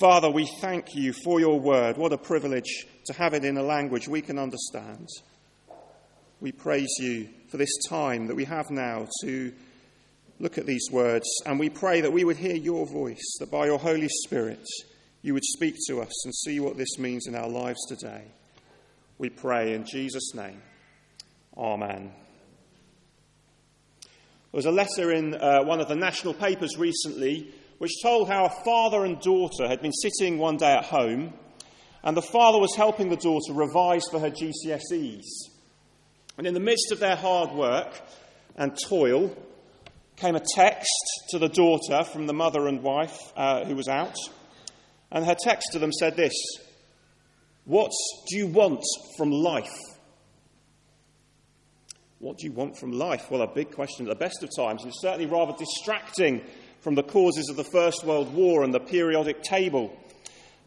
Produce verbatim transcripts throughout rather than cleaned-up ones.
Father, we thank you for your word. What a privilege to have it in a language we can understand. We praise you for this time that we have now to look at these words, and we pray that we would hear your voice, that by your Holy Spirit you would speak to us and see what this means in our lives today. We pray in Jesus' name. Amen. There was a letter in uh, one of the national papers recently which told how a father and daughter had been sitting one day at home, and the father was helping the daughter revise for her G C S Es. And in the midst of their hard work and toil came a text to the daughter from the mother and wife uh, who was out, and her text to them said this: "What do you want from life?" What do you want from life? Well, a big question at the best of times, and certainly rather distracting from the causes of the First World War and the periodic table.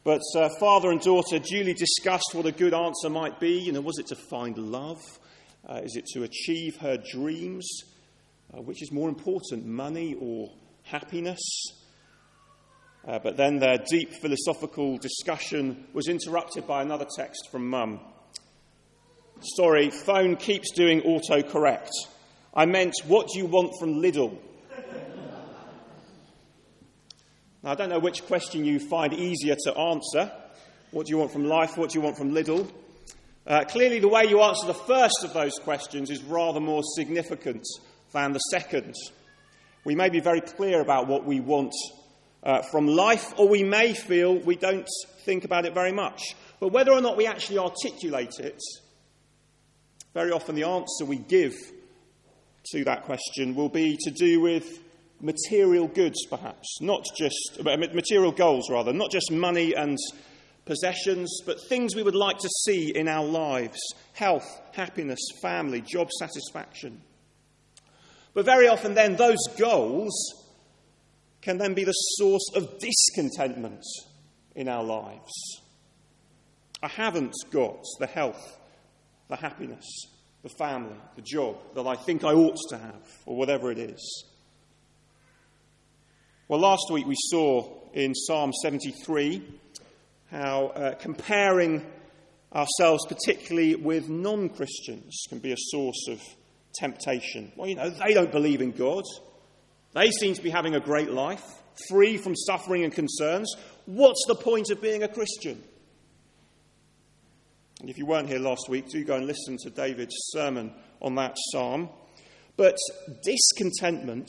But uh, father and daughter duly discussed what a good answer might be. You know, was it to find love? Uh, is it to achieve her dreams? Uh, which is more important, money or happiness? Uh, but then their deep philosophical discussion was interrupted by another text from Mum. Sorry, phone keeps doing autocorrect. I meant, what do you want from Lidl? Now, I don't know which question you find easier to answer. What do you want from life? What do you want from Lidl? Uh, clearly, the way you answer the first of those questions is rather more significant than the second. We may be very clear about what we want uh, from life, or we may feel we don't think about it very much. But whether or not we actually articulate it, very often the answer we give to that question will be to do with material goods, perhaps, not just material goals, rather, not just money and possessions, but things we would like to see in our lives: health, happiness, family, job satisfaction. But very often then those goals can then be the source of discontentment in our lives. I haven't got the health, the happiness, the family, the job that I think I ought to have, or whatever it is. Well, last week we saw in Psalm seventy-three how uh, comparing ourselves particularly with non-Christians can be a source of temptation. Well, you know, they don't believe in God. They seem to be having a great life, free from suffering and concerns. What's the point of being a Christian? And if you weren't here last week, do go and listen to David's sermon on that psalm. But discontentment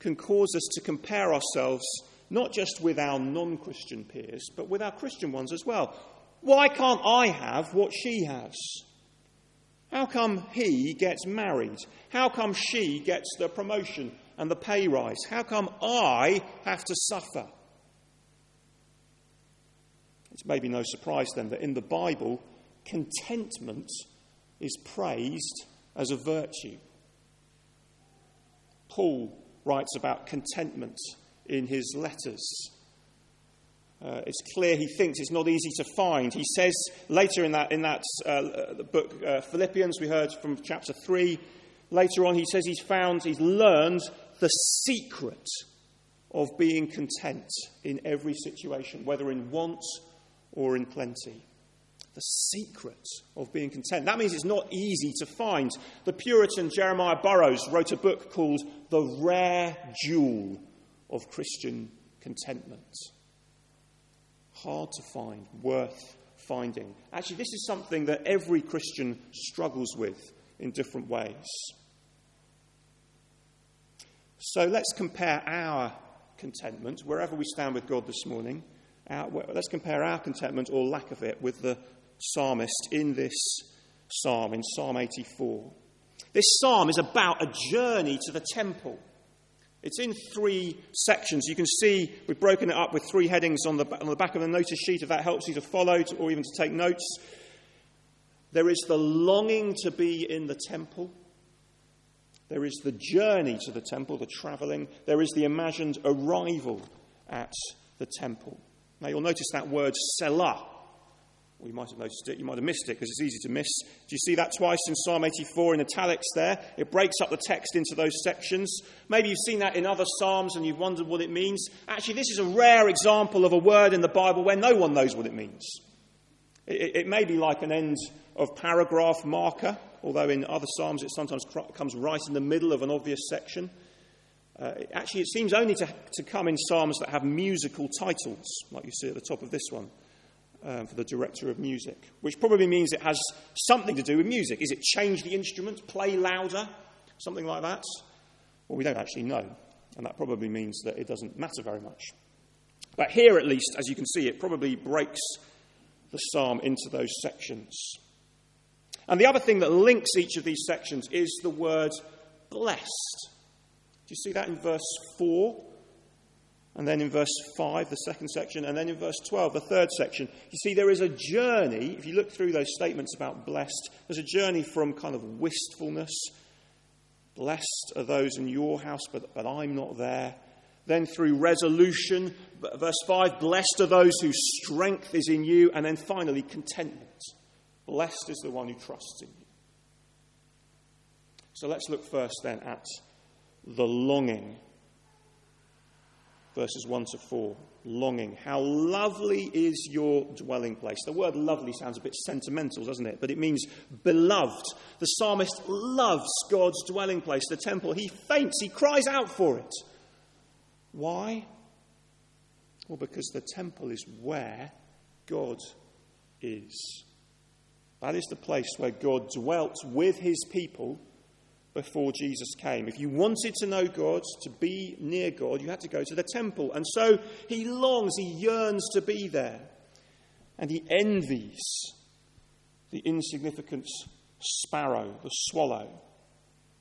can cause us to compare ourselves not just with our non-Christian peers, but with our Christian ones as well. Why can't I have what she has? How come he gets married? How come she gets the promotion and the pay rise? How come I have to suffer? It's maybe no surprise then that in the Bible, contentment is praised as a virtue. Paul writes about contentment in his letters. Uh, it's clear he thinks it's not easy to find. He says later in that in that uh, the book uh, Philippians we heard from chapter three, later on he says he's found, he's learned the secret of being content in every situation, whether in want or in plenty. The secret of being content. That means it's not easy to find. The Puritan Jeremiah Burroughs wrote a book called The Rare Jewel of Christian Contentment. Hard to find, worth finding. Actually, this is something that every Christian struggles with in different ways. So let's compare our contentment, wherever we stand with God this morning, our, let's compare our contentment or lack of it with the psalmist in this psalm, in Psalm eighty-four. This psalm is about a journey to the temple. It's in three sections. You can see we've broken it up with three headings on the, on the back of the notice sheet, if that helps you to follow or even to take notes. There is the longing to be in the temple. There is the journey to the temple, the travelling. There is the imagined arrival at the temple. Now you'll notice that word, Selah, Well, you might have noticed it. You might have missed it because it's easy to miss. Do you see that twice in Psalm eighty-four in italics there? It breaks up the text into those sections. Maybe you've seen that in other Psalms and you've wondered what it means. Actually, this is a rare example of a word in the Bible where no one knows what it means. It, it may be like an end of paragraph marker, although in other Psalms it sometimes comes right in the middle of an obvious section. Uh, actually, it seems only to, to come in Psalms that have musical titles, like you see at the top of this one. Um, for the director of music, which probably means it has something to do with music. Is it change the instrument, play louder, something like that? Well, we don't actually know, and that probably means that it doesn't matter very much. But here, at least, as you can see, it probably breaks the psalm into those sections. And the other thing that links each of these sections is the word blessed. Do you see that in verse four? And then in verse five, the second section, and then in verse twelve, the third section. You see, there is a journey, if you look through those statements about blessed, there's a journey from kind of wistfulness, blessed are those in your house, but, but I'm not there. Then through resolution, verse five, blessed are those whose strength is in you. And then finally, contentment. Blessed is the one who trusts in you. So let's look first then at the longing. Verses one to four, longing. How lovely is your dwelling place. The word lovely sounds a bit sentimental, doesn't it? But it means beloved. The psalmist loves God's dwelling place, the temple. He faints, he cries out for it. Why? Well, because the temple is where God is. That is the place where God dwelt with his people before Jesus came. If you wanted to know God, to be near God, you had to go to the temple. And so he longs, he yearns to be there. And he envies the insignificant sparrow, the swallow,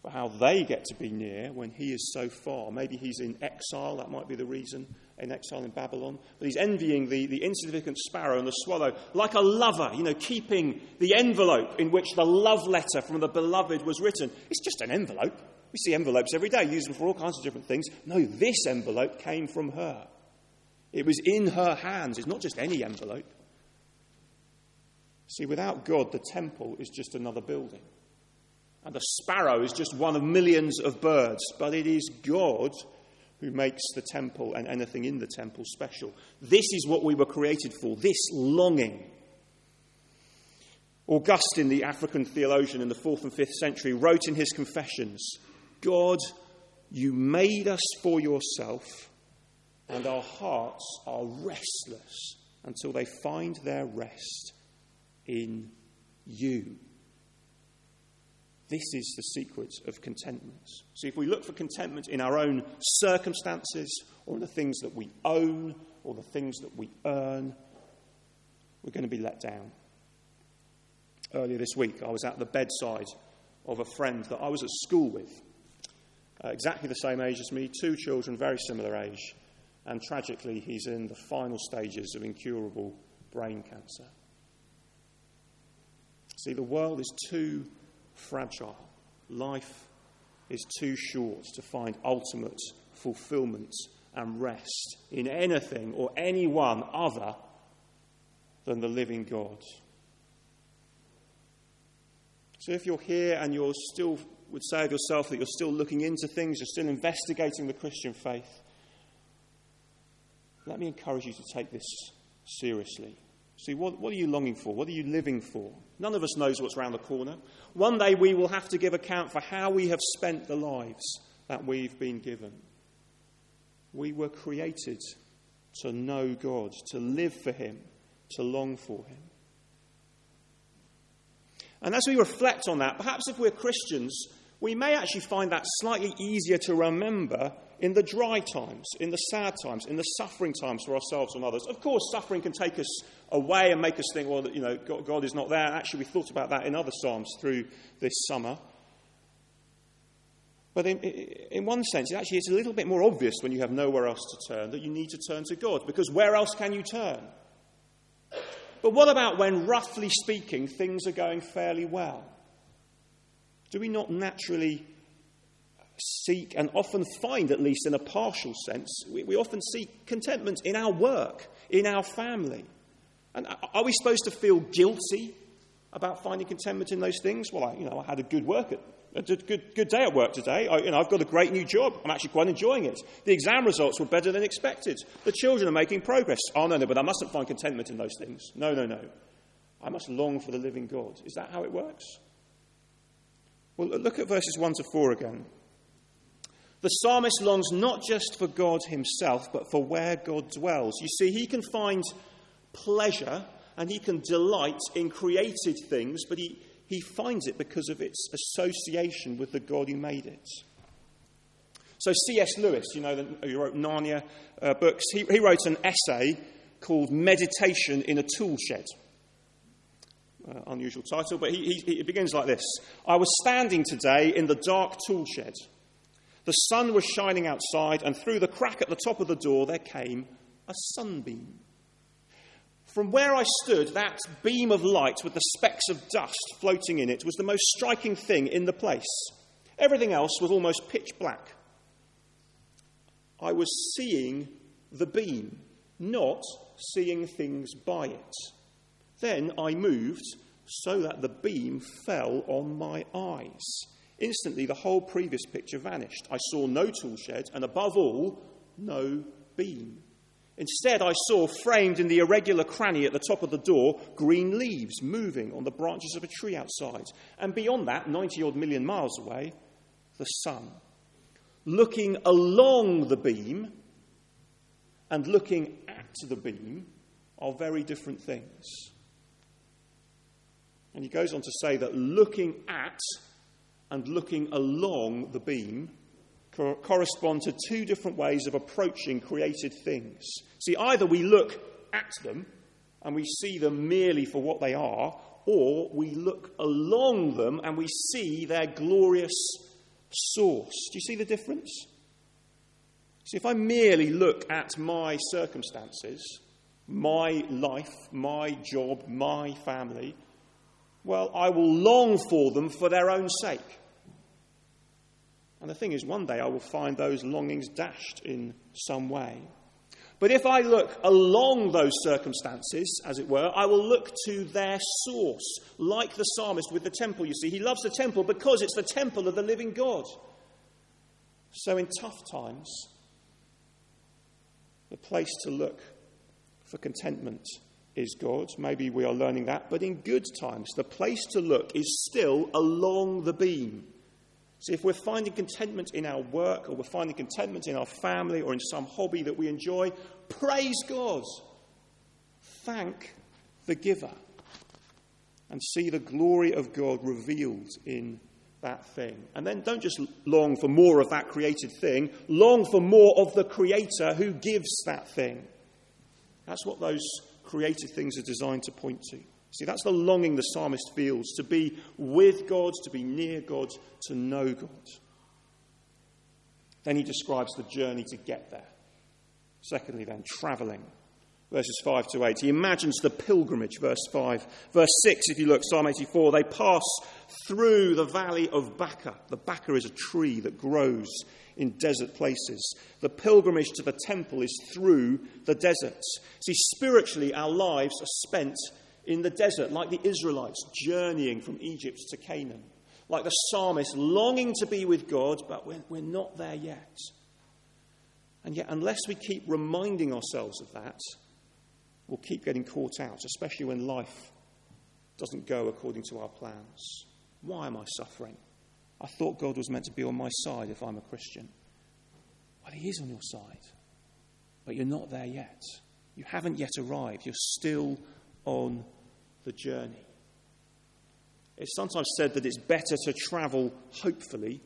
for how they get to be near when he is so far. Maybe he's in exile, that might be the reason, in exile in Babylon. But he's envying the, the insignificant sparrow and the swallow, like a lover, you know, keeping the envelope in which the love letter from the beloved was written. It's just an envelope. We see envelopes every day, use them for all kinds of different things. No, this envelope came from her. It was in her hands. It's not just any envelope. See, without God, the temple is just another building. And the sparrow is just one of millions of birds. But it is God who makes the temple and anything in the temple special. This is what we were created for, this longing. Augustine, the African theologian in the fourth and fifth century, wrote in his Confessions, God, you made us for yourself, and our hearts are restless until they find their rest in you. This is the secret of contentment. So if we look for contentment in our own circumstances or in the things that we own or the things that we earn, we're going to be let down. Earlier this week, I was at the bedside of a friend that I was at school with, uh, exactly the same age as me, two children, very similar age, and tragically he's in the final stages of incurable brain cancer. See, the world is too fragile. Life is too short to find ultimate fulfillment and rest in anything or anyone other than the living God. So if you're here and you're still would say of yourself that you're still looking into things, you're still investigating the Christian faith, let me encourage you to take this seriously. See, what, what are you longing for? What are you living for? None of us knows what's around the corner. One day we will have to give account for how we have spent the lives that we've been given. We were created to know God, to live for him, to long for him. And as we reflect on that, perhaps if we're Christians, we may actually find that slightly easier to remember in the dry times, in the sad times, in the suffering times for ourselves and others. Of course, suffering can take us away and make us think, well, you know, God, God is not there. Actually, we thought about that in other Psalms through this summer. But in, in one sense, actually, it's a little bit more obvious when you have nowhere else to turn that you need to turn to God, because where else can you turn? But what about when, roughly speaking, things are going fairly well? Do we not naturally seek and often find, at least in a partial sense, we, we often seek contentment in our work, in our family, And are we supposed to feel guilty about finding contentment in those things? Well, I, you know, I had a good work, at, a good, good day at work today. I, you know, I've got a great new job. I'm actually quite enjoying it. The exam results were better than expected. The children are making progress. Oh, no, no, but I mustn't find contentment in those things. No, no, no. I must long for the living God. Is that how it works? Well, look at verses one to four again. The psalmist longs not just for God himself, but for where God dwells. You see, he can find pleasure and he can delight in created things, but he, he finds it because of its association with the God who made it. So C S Lewis, you know, who wrote Narnia uh, books, he, he wrote an essay called Meditation in a Toolshed. Uh, unusual title, but he, he, he begins like this. I was standing today in the dark tool shed. The sun was shining outside, and through the crack at the top of the door there came a sunbeam. From where I stood, that beam of light with the specks of dust floating in it was the most striking thing in the place. Everything else was almost pitch black. I was seeing the beam, not seeing things by it. Then I moved so that the beam fell on my eyes. Instantly, the whole previous picture vanished. I saw no tool shed and, above all, no beam. Instead, I saw, framed in the irregular cranny at the top of the door, green leaves moving on the branches of a tree outside. And beyond that, ninety-odd million miles away, the sun. Looking along the beam and looking at the beam are very different things. And he goes on to say that looking at and looking along the beam co- correspond to two different ways of approaching created things. See, either we look at them and we see them merely for what they are, or we look along them and we see their glorious source. Do you see the difference? See, if I merely look at my circumstances, my life, my job, my family, well, I will long for them for their own sake. And the thing is, one day I will find those longings dashed in some way. But if I look along those circumstances, as it were, I will look to their source, like the psalmist with the temple, you see. He loves the temple because it's the temple of the living God. So in tough times, the place to look for contentment is God. Maybe we are learning that. But in good times, the place to look is still along the beam. See, if we're finding contentment in our work, or we're finding contentment in our family, or in some hobby that we enjoy, praise God. Thank the giver. And see the glory of God revealed in that thing. And then don't just long for more of that created thing. Long for more of the Creator who gives that thing. That's what those created things are designed to point to. See, that's the longing the psalmist feels, to be with God, to be near God, to know God. Then he describes the journey to get there. Secondly, then, travelling. Verses five to eight. He imagines the pilgrimage, verse five. Verse six, if you look, Psalm eighty-four, they pass through the valley of Baca. The Baca is a tree that grows in desert places. The pilgrimage to the temple is through the desert. See, spiritually, our lives are spent in the desert, like the Israelites journeying from Egypt to Canaan. Like the psalmist, longing to be with God, but we're, we're not there yet. And yet, unless we keep reminding ourselves of that, we'll keep getting caught out, especially when life doesn't go according to our plans. Why am I suffering? I thought God was meant to be on my side if I'm a Christian. Well, he is on your side, but you're not there yet. You haven't yet arrived. You're still on the journey. It's sometimes said that it's better to travel hopefully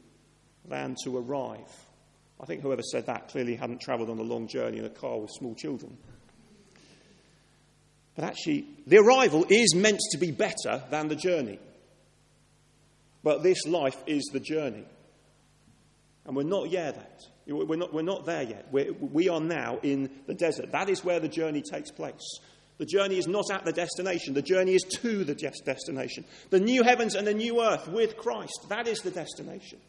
than to arrive. I think whoever said that clearly hadn't travelled on a long journey in a car with small children. But actually, the arrival is meant to be better than the journey. But this life is the journey. And we're not yet. We're not, we're not there yet. We're, we are now in the desert. That is where the journey takes place. The journey is not at the destination. The journey is to the des- destination. The new heavens and the new earth with Christ. That is the destination.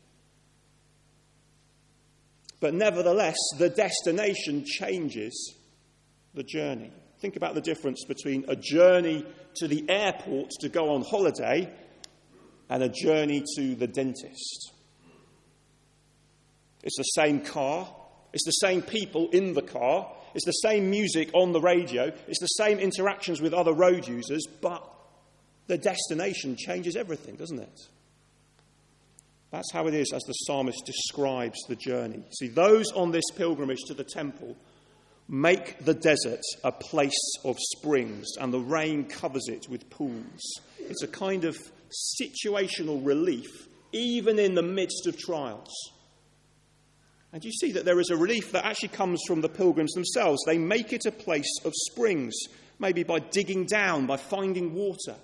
But nevertheless, the destination changes the journey. Think about the difference between a journey to the airport to go on holiday and a journey to the dentist. It's the same car. It's the same people in the car. It's the same music on the radio. It's the same interactions with other road users, but the destination changes everything, doesn't it? That's how it is as the psalmist describes the journey. See, those on this pilgrimage to the temple make the desert a place of springs, and the rain covers it with pools. It's a kind of situational relief, even in the midst of trials. And you see that there is a relief that actually comes from the pilgrims themselves. They make it a place of springs, maybe by digging down, by finding water.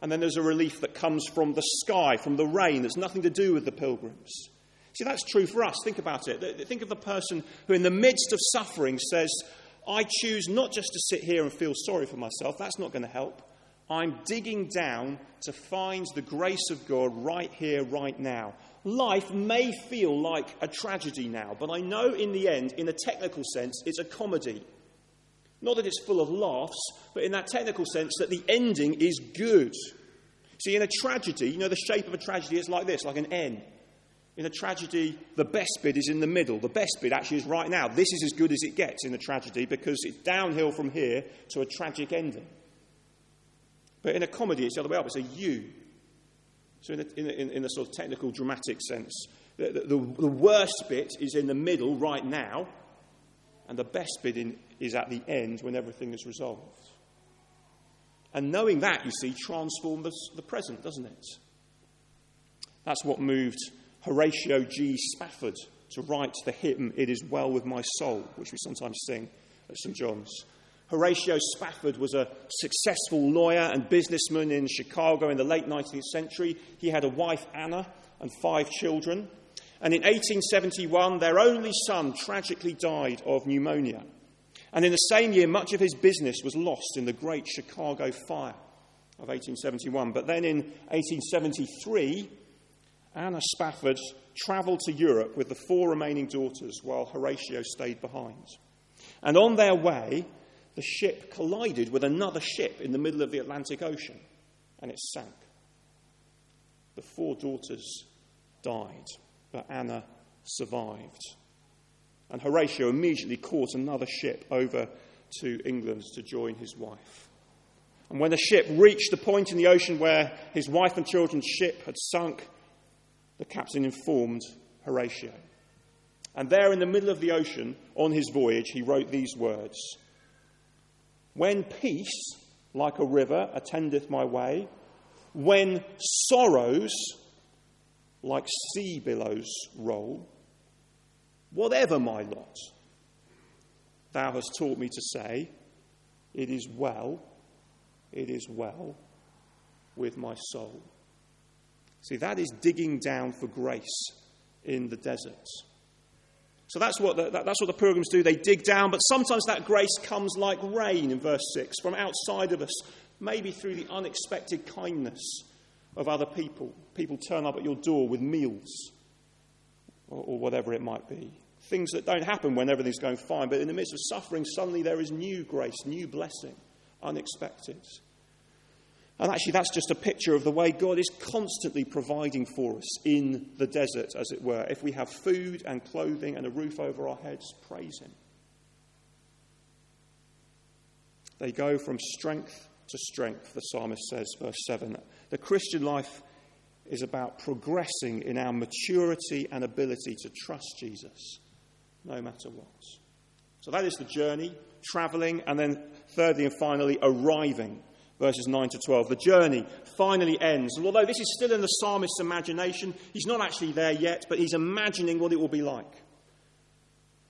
And then there's a relief that comes from the sky, from the rain. That's nothing to do with the pilgrims. See, that's true for us. Think about it. Think of the person who in the midst of suffering says, I choose not just to sit here and feel sorry for myself. That's not going to help. I'm digging down to find the grace of God right here, right now. Life may feel like a tragedy now, but I know in the end, in a technical sense, it's a comedy. Not that it's full of laughs, but in that technical sense that the ending is good. See, in a tragedy, you know, the shape of a tragedy is like this, like an N. In a tragedy, the best bit is in the middle. The best bit actually is right now. This is as good as it gets in a tragedy because it's downhill from here to a tragic ending. But in a comedy, it's the other way up. It's a U. So in a, in a, in a sort of technical, dramatic sense, the, the, the worst bit is in the middle right now, and the best bit in is at the end when everything is resolved. And knowing that, you see, transforms the present, doesn't it? That's what moved Horatio G. Spafford to write the hymn, It Is Well With My Soul, which we sometimes sing at Saint John's. Horatio Spafford was a successful lawyer and businessman in Chicago in the late nineteenth century. He had a wife, Anna, and five children. And in eighteen seventy-one, their only son tragically died of pneumonia. And in the same year, much of his business was lost in the Great Chicago Fire of eighteen seventy-one. But then in eighteen seventy-three, Anna Spafford travelled to Europe with the four remaining daughters while Horatio stayed behind. And on their way, the ship collided with another ship in the middle of the Atlantic Ocean, and it sank. The four daughters died, but Anna survived. And Horatio immediately caught another ship over to England to join his wife. And when the ship reached the point in the ocean where his wife and children's ship had sunk, the captain informed Horatio. And there in the middle of the ocean, on his voyage, he wrote these words. When peace, like a river, attendeth my way, when sorrows, like sea billows, roll, whatever my lot, thou hast taught me to say, it is well, it is well with my soul. See, that is digging down for grace in the desert. So that's what the, that, that's what the pilgrims do. They dig down, but sometimes that grace comes like rain, in verse six, from outside of us, maybe through the unexpected kindness of other people. People turn up at your door with meals, or whatever it might be. Things that don't happen when everything's going fine, but in the midst of suffering, suddenly there is new grace, new blessing, unexpected. And actually, that's just a picture of the way God is constantly providing for us in the desert, as it were. If we have food and clothing and a roof over our heads, praise him. They go from strength to strength, the psalmist says, verse seven. The Christian life is about progressing in our maturity and ability to trust Jesus, no matter what. So that is the journey, travelling, and then thirdly and finally, arriving, verses nine to twelve. The journey finally ends. And although this is still in the psalmist's imagination, he's not actually there yet, but he's imagining what it will be like.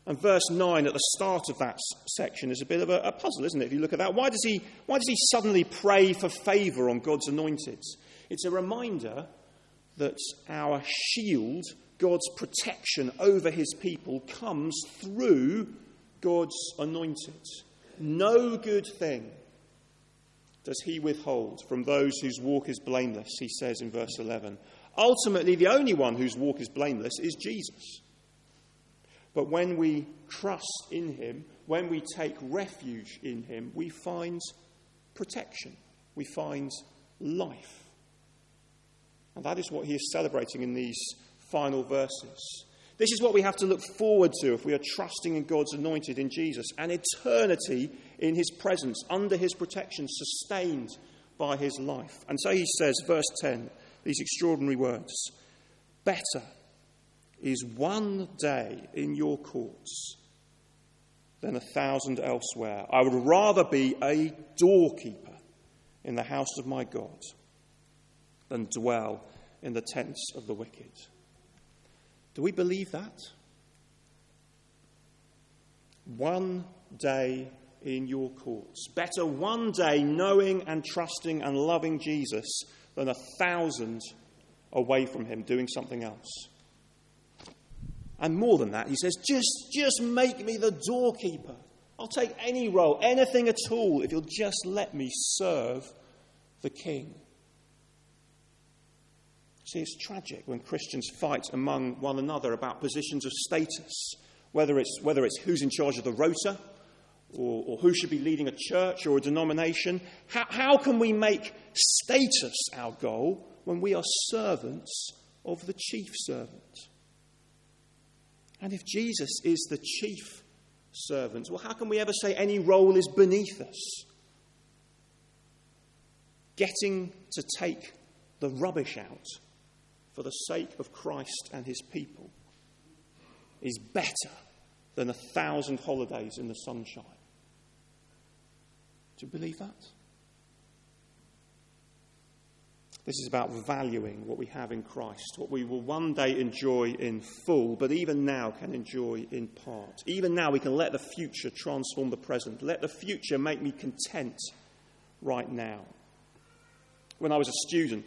And verse nine at the start of that section is a bit of a, a puzzle, isn't it, if you look at that? Why does he, why does he suddenly pray for favour on God's anointed? It's a reminder that our shield, God's protection over his people, comes through God's anointed. No good thing does he withhold from those whose walk is blameless, he says in verse eleven. Ultimately, the only one whose walk is blameless is Jesus. But when we trust in him, when we take refuge in him, we find protection. We find life. And that is what he is celebrating in these final verses. This is what we have to look forward to if we are trusting in God's anointed, in Jesus. An eternity in his presence, under his protection, sustained by his life. And so he says, verse ten, these extraordinary words, "Better is one day in your courts than a thousand elsewhere. I would rather be a doorkeeper in the house of my God than dwell in the tents of the wicked." Do we believe that? One day in your courts. Better one day knowing and trusting and loving Jesus than a thousand away from him doing something else. And more than that, he says, just, just make me the doorkeeper. I'll take any role, anything at all, if you'll just let me serve the king. See, it's tragic when Christians fight among one another about positions of status, whether it's, whether it's who's in charge of the rota, or, or who should be leading a church or a denomination. How, how can we make status our goal when we are servants of the chief servant? And if Jesus is the chief servant, well, how can we ever say any role is beneath us? Getting to take the rubbish out for the sake of Christ and his people is better than a thousand holidays in the sunshine. Do you believe that? This is about valuing what we have in Christ, what we will one day enjoy in full, but even now can enjoy in part. Even now we can let the future transform the present. Let the future make me content right now. When I was a student,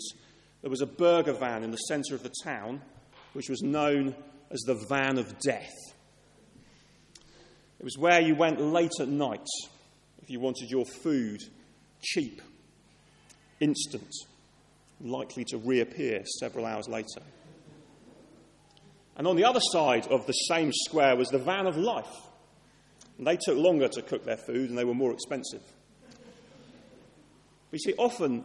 there was a burger van in the centre of the town, which was known as the Van of Death. It was where you went late at night if you wanted your food cheap, instant, likely to reappear several hours later. And on the other side of the same square was the Van of Life. And they took longer to cook their food and they were more expensive. But you see, often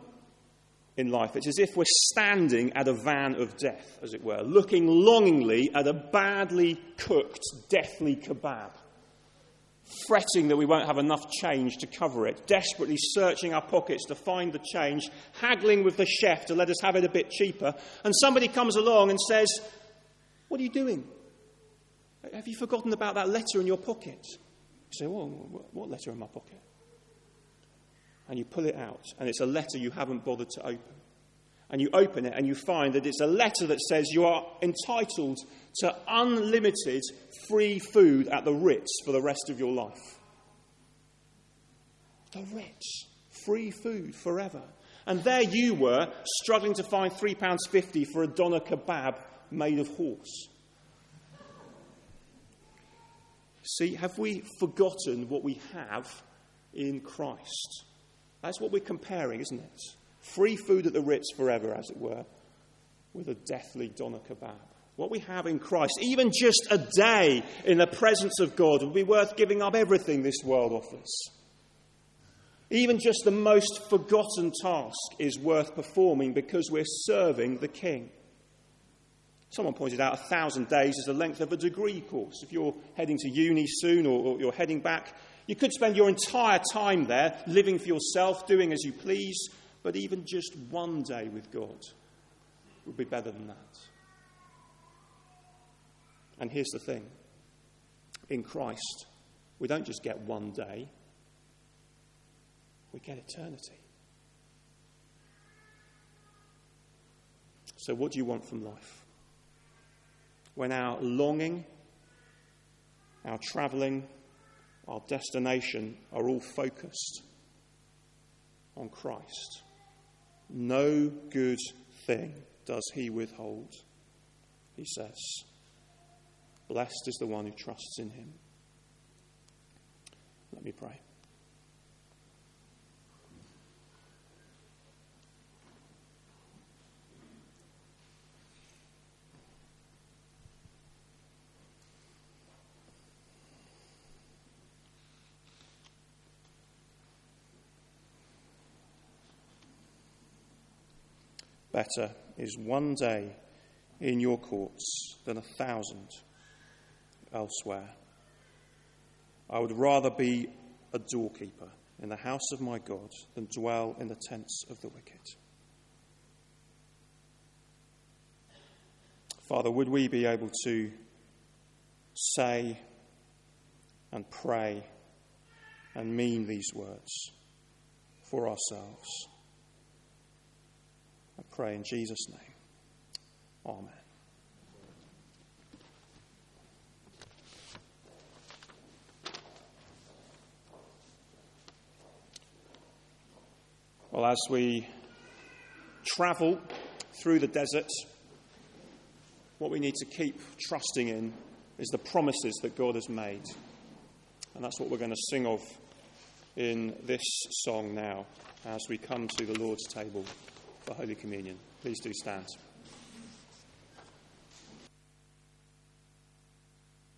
in life, it's as if we're standing at a van of death, as it were, looking longingly at a badly cooked, deathly kebab, fretting that we won't have enough change to cover it, desperately searching our pockets to find the change, haggling with the chef to let us have it a bit cheaper, and somebody comes along and says, "What are you doing? Have you forgotten about that letter in your pocket?" You say, "Well, what letter in my pocket?" And you pull it out, and it's a letter you haven't bothered to open. And you open it, and you find that it's a letter that says you are entitled to unlimited free food at the Ritz for the rest of your life. The Ritz. Free food forever. And there you were, struggling to find three pounds fifty for a doner kebab made of horse. See, have we forgotten what we have in Christ? That's what we're comparing, isn't it? Free food at the Ritz forever, as it were, with a deathly doner kebab. What we have in Christ, even just a day in the presence of God, would be worth giving up everything this world offers. Even just the most forgotten task is worth performing because we're serving the King. Someone pointed out a thousand days is the length of a degree course. If you're heading to uni soon, or, or you're heading back, you could spend your entire time there, living for yourself, doing as you please, but even just one day with God would be better than that. And here's the thing. In Christ, we don't just get one day. We get eternity. So what do you want from life? When our longing, our travelling, our destination are all focused on Christ. No good thing does he withhold, he says. Blessed is the one who trusts in him. Let me pray. Better is one day in your courts than a thousand elsewhere. I would rather be a doorkeeper in the house of my God than dwell in the tents of the wicked. Father, would we be able to say and pray and mean these words for ourselves? I pray in Jesus' name. Amen. Well, as we travel through the desert, what we need to keep trusting in is the promises that God has made. And that's what we're going to sing of in this song now as we come to the Lord's table for Holy Communion. Please do stand.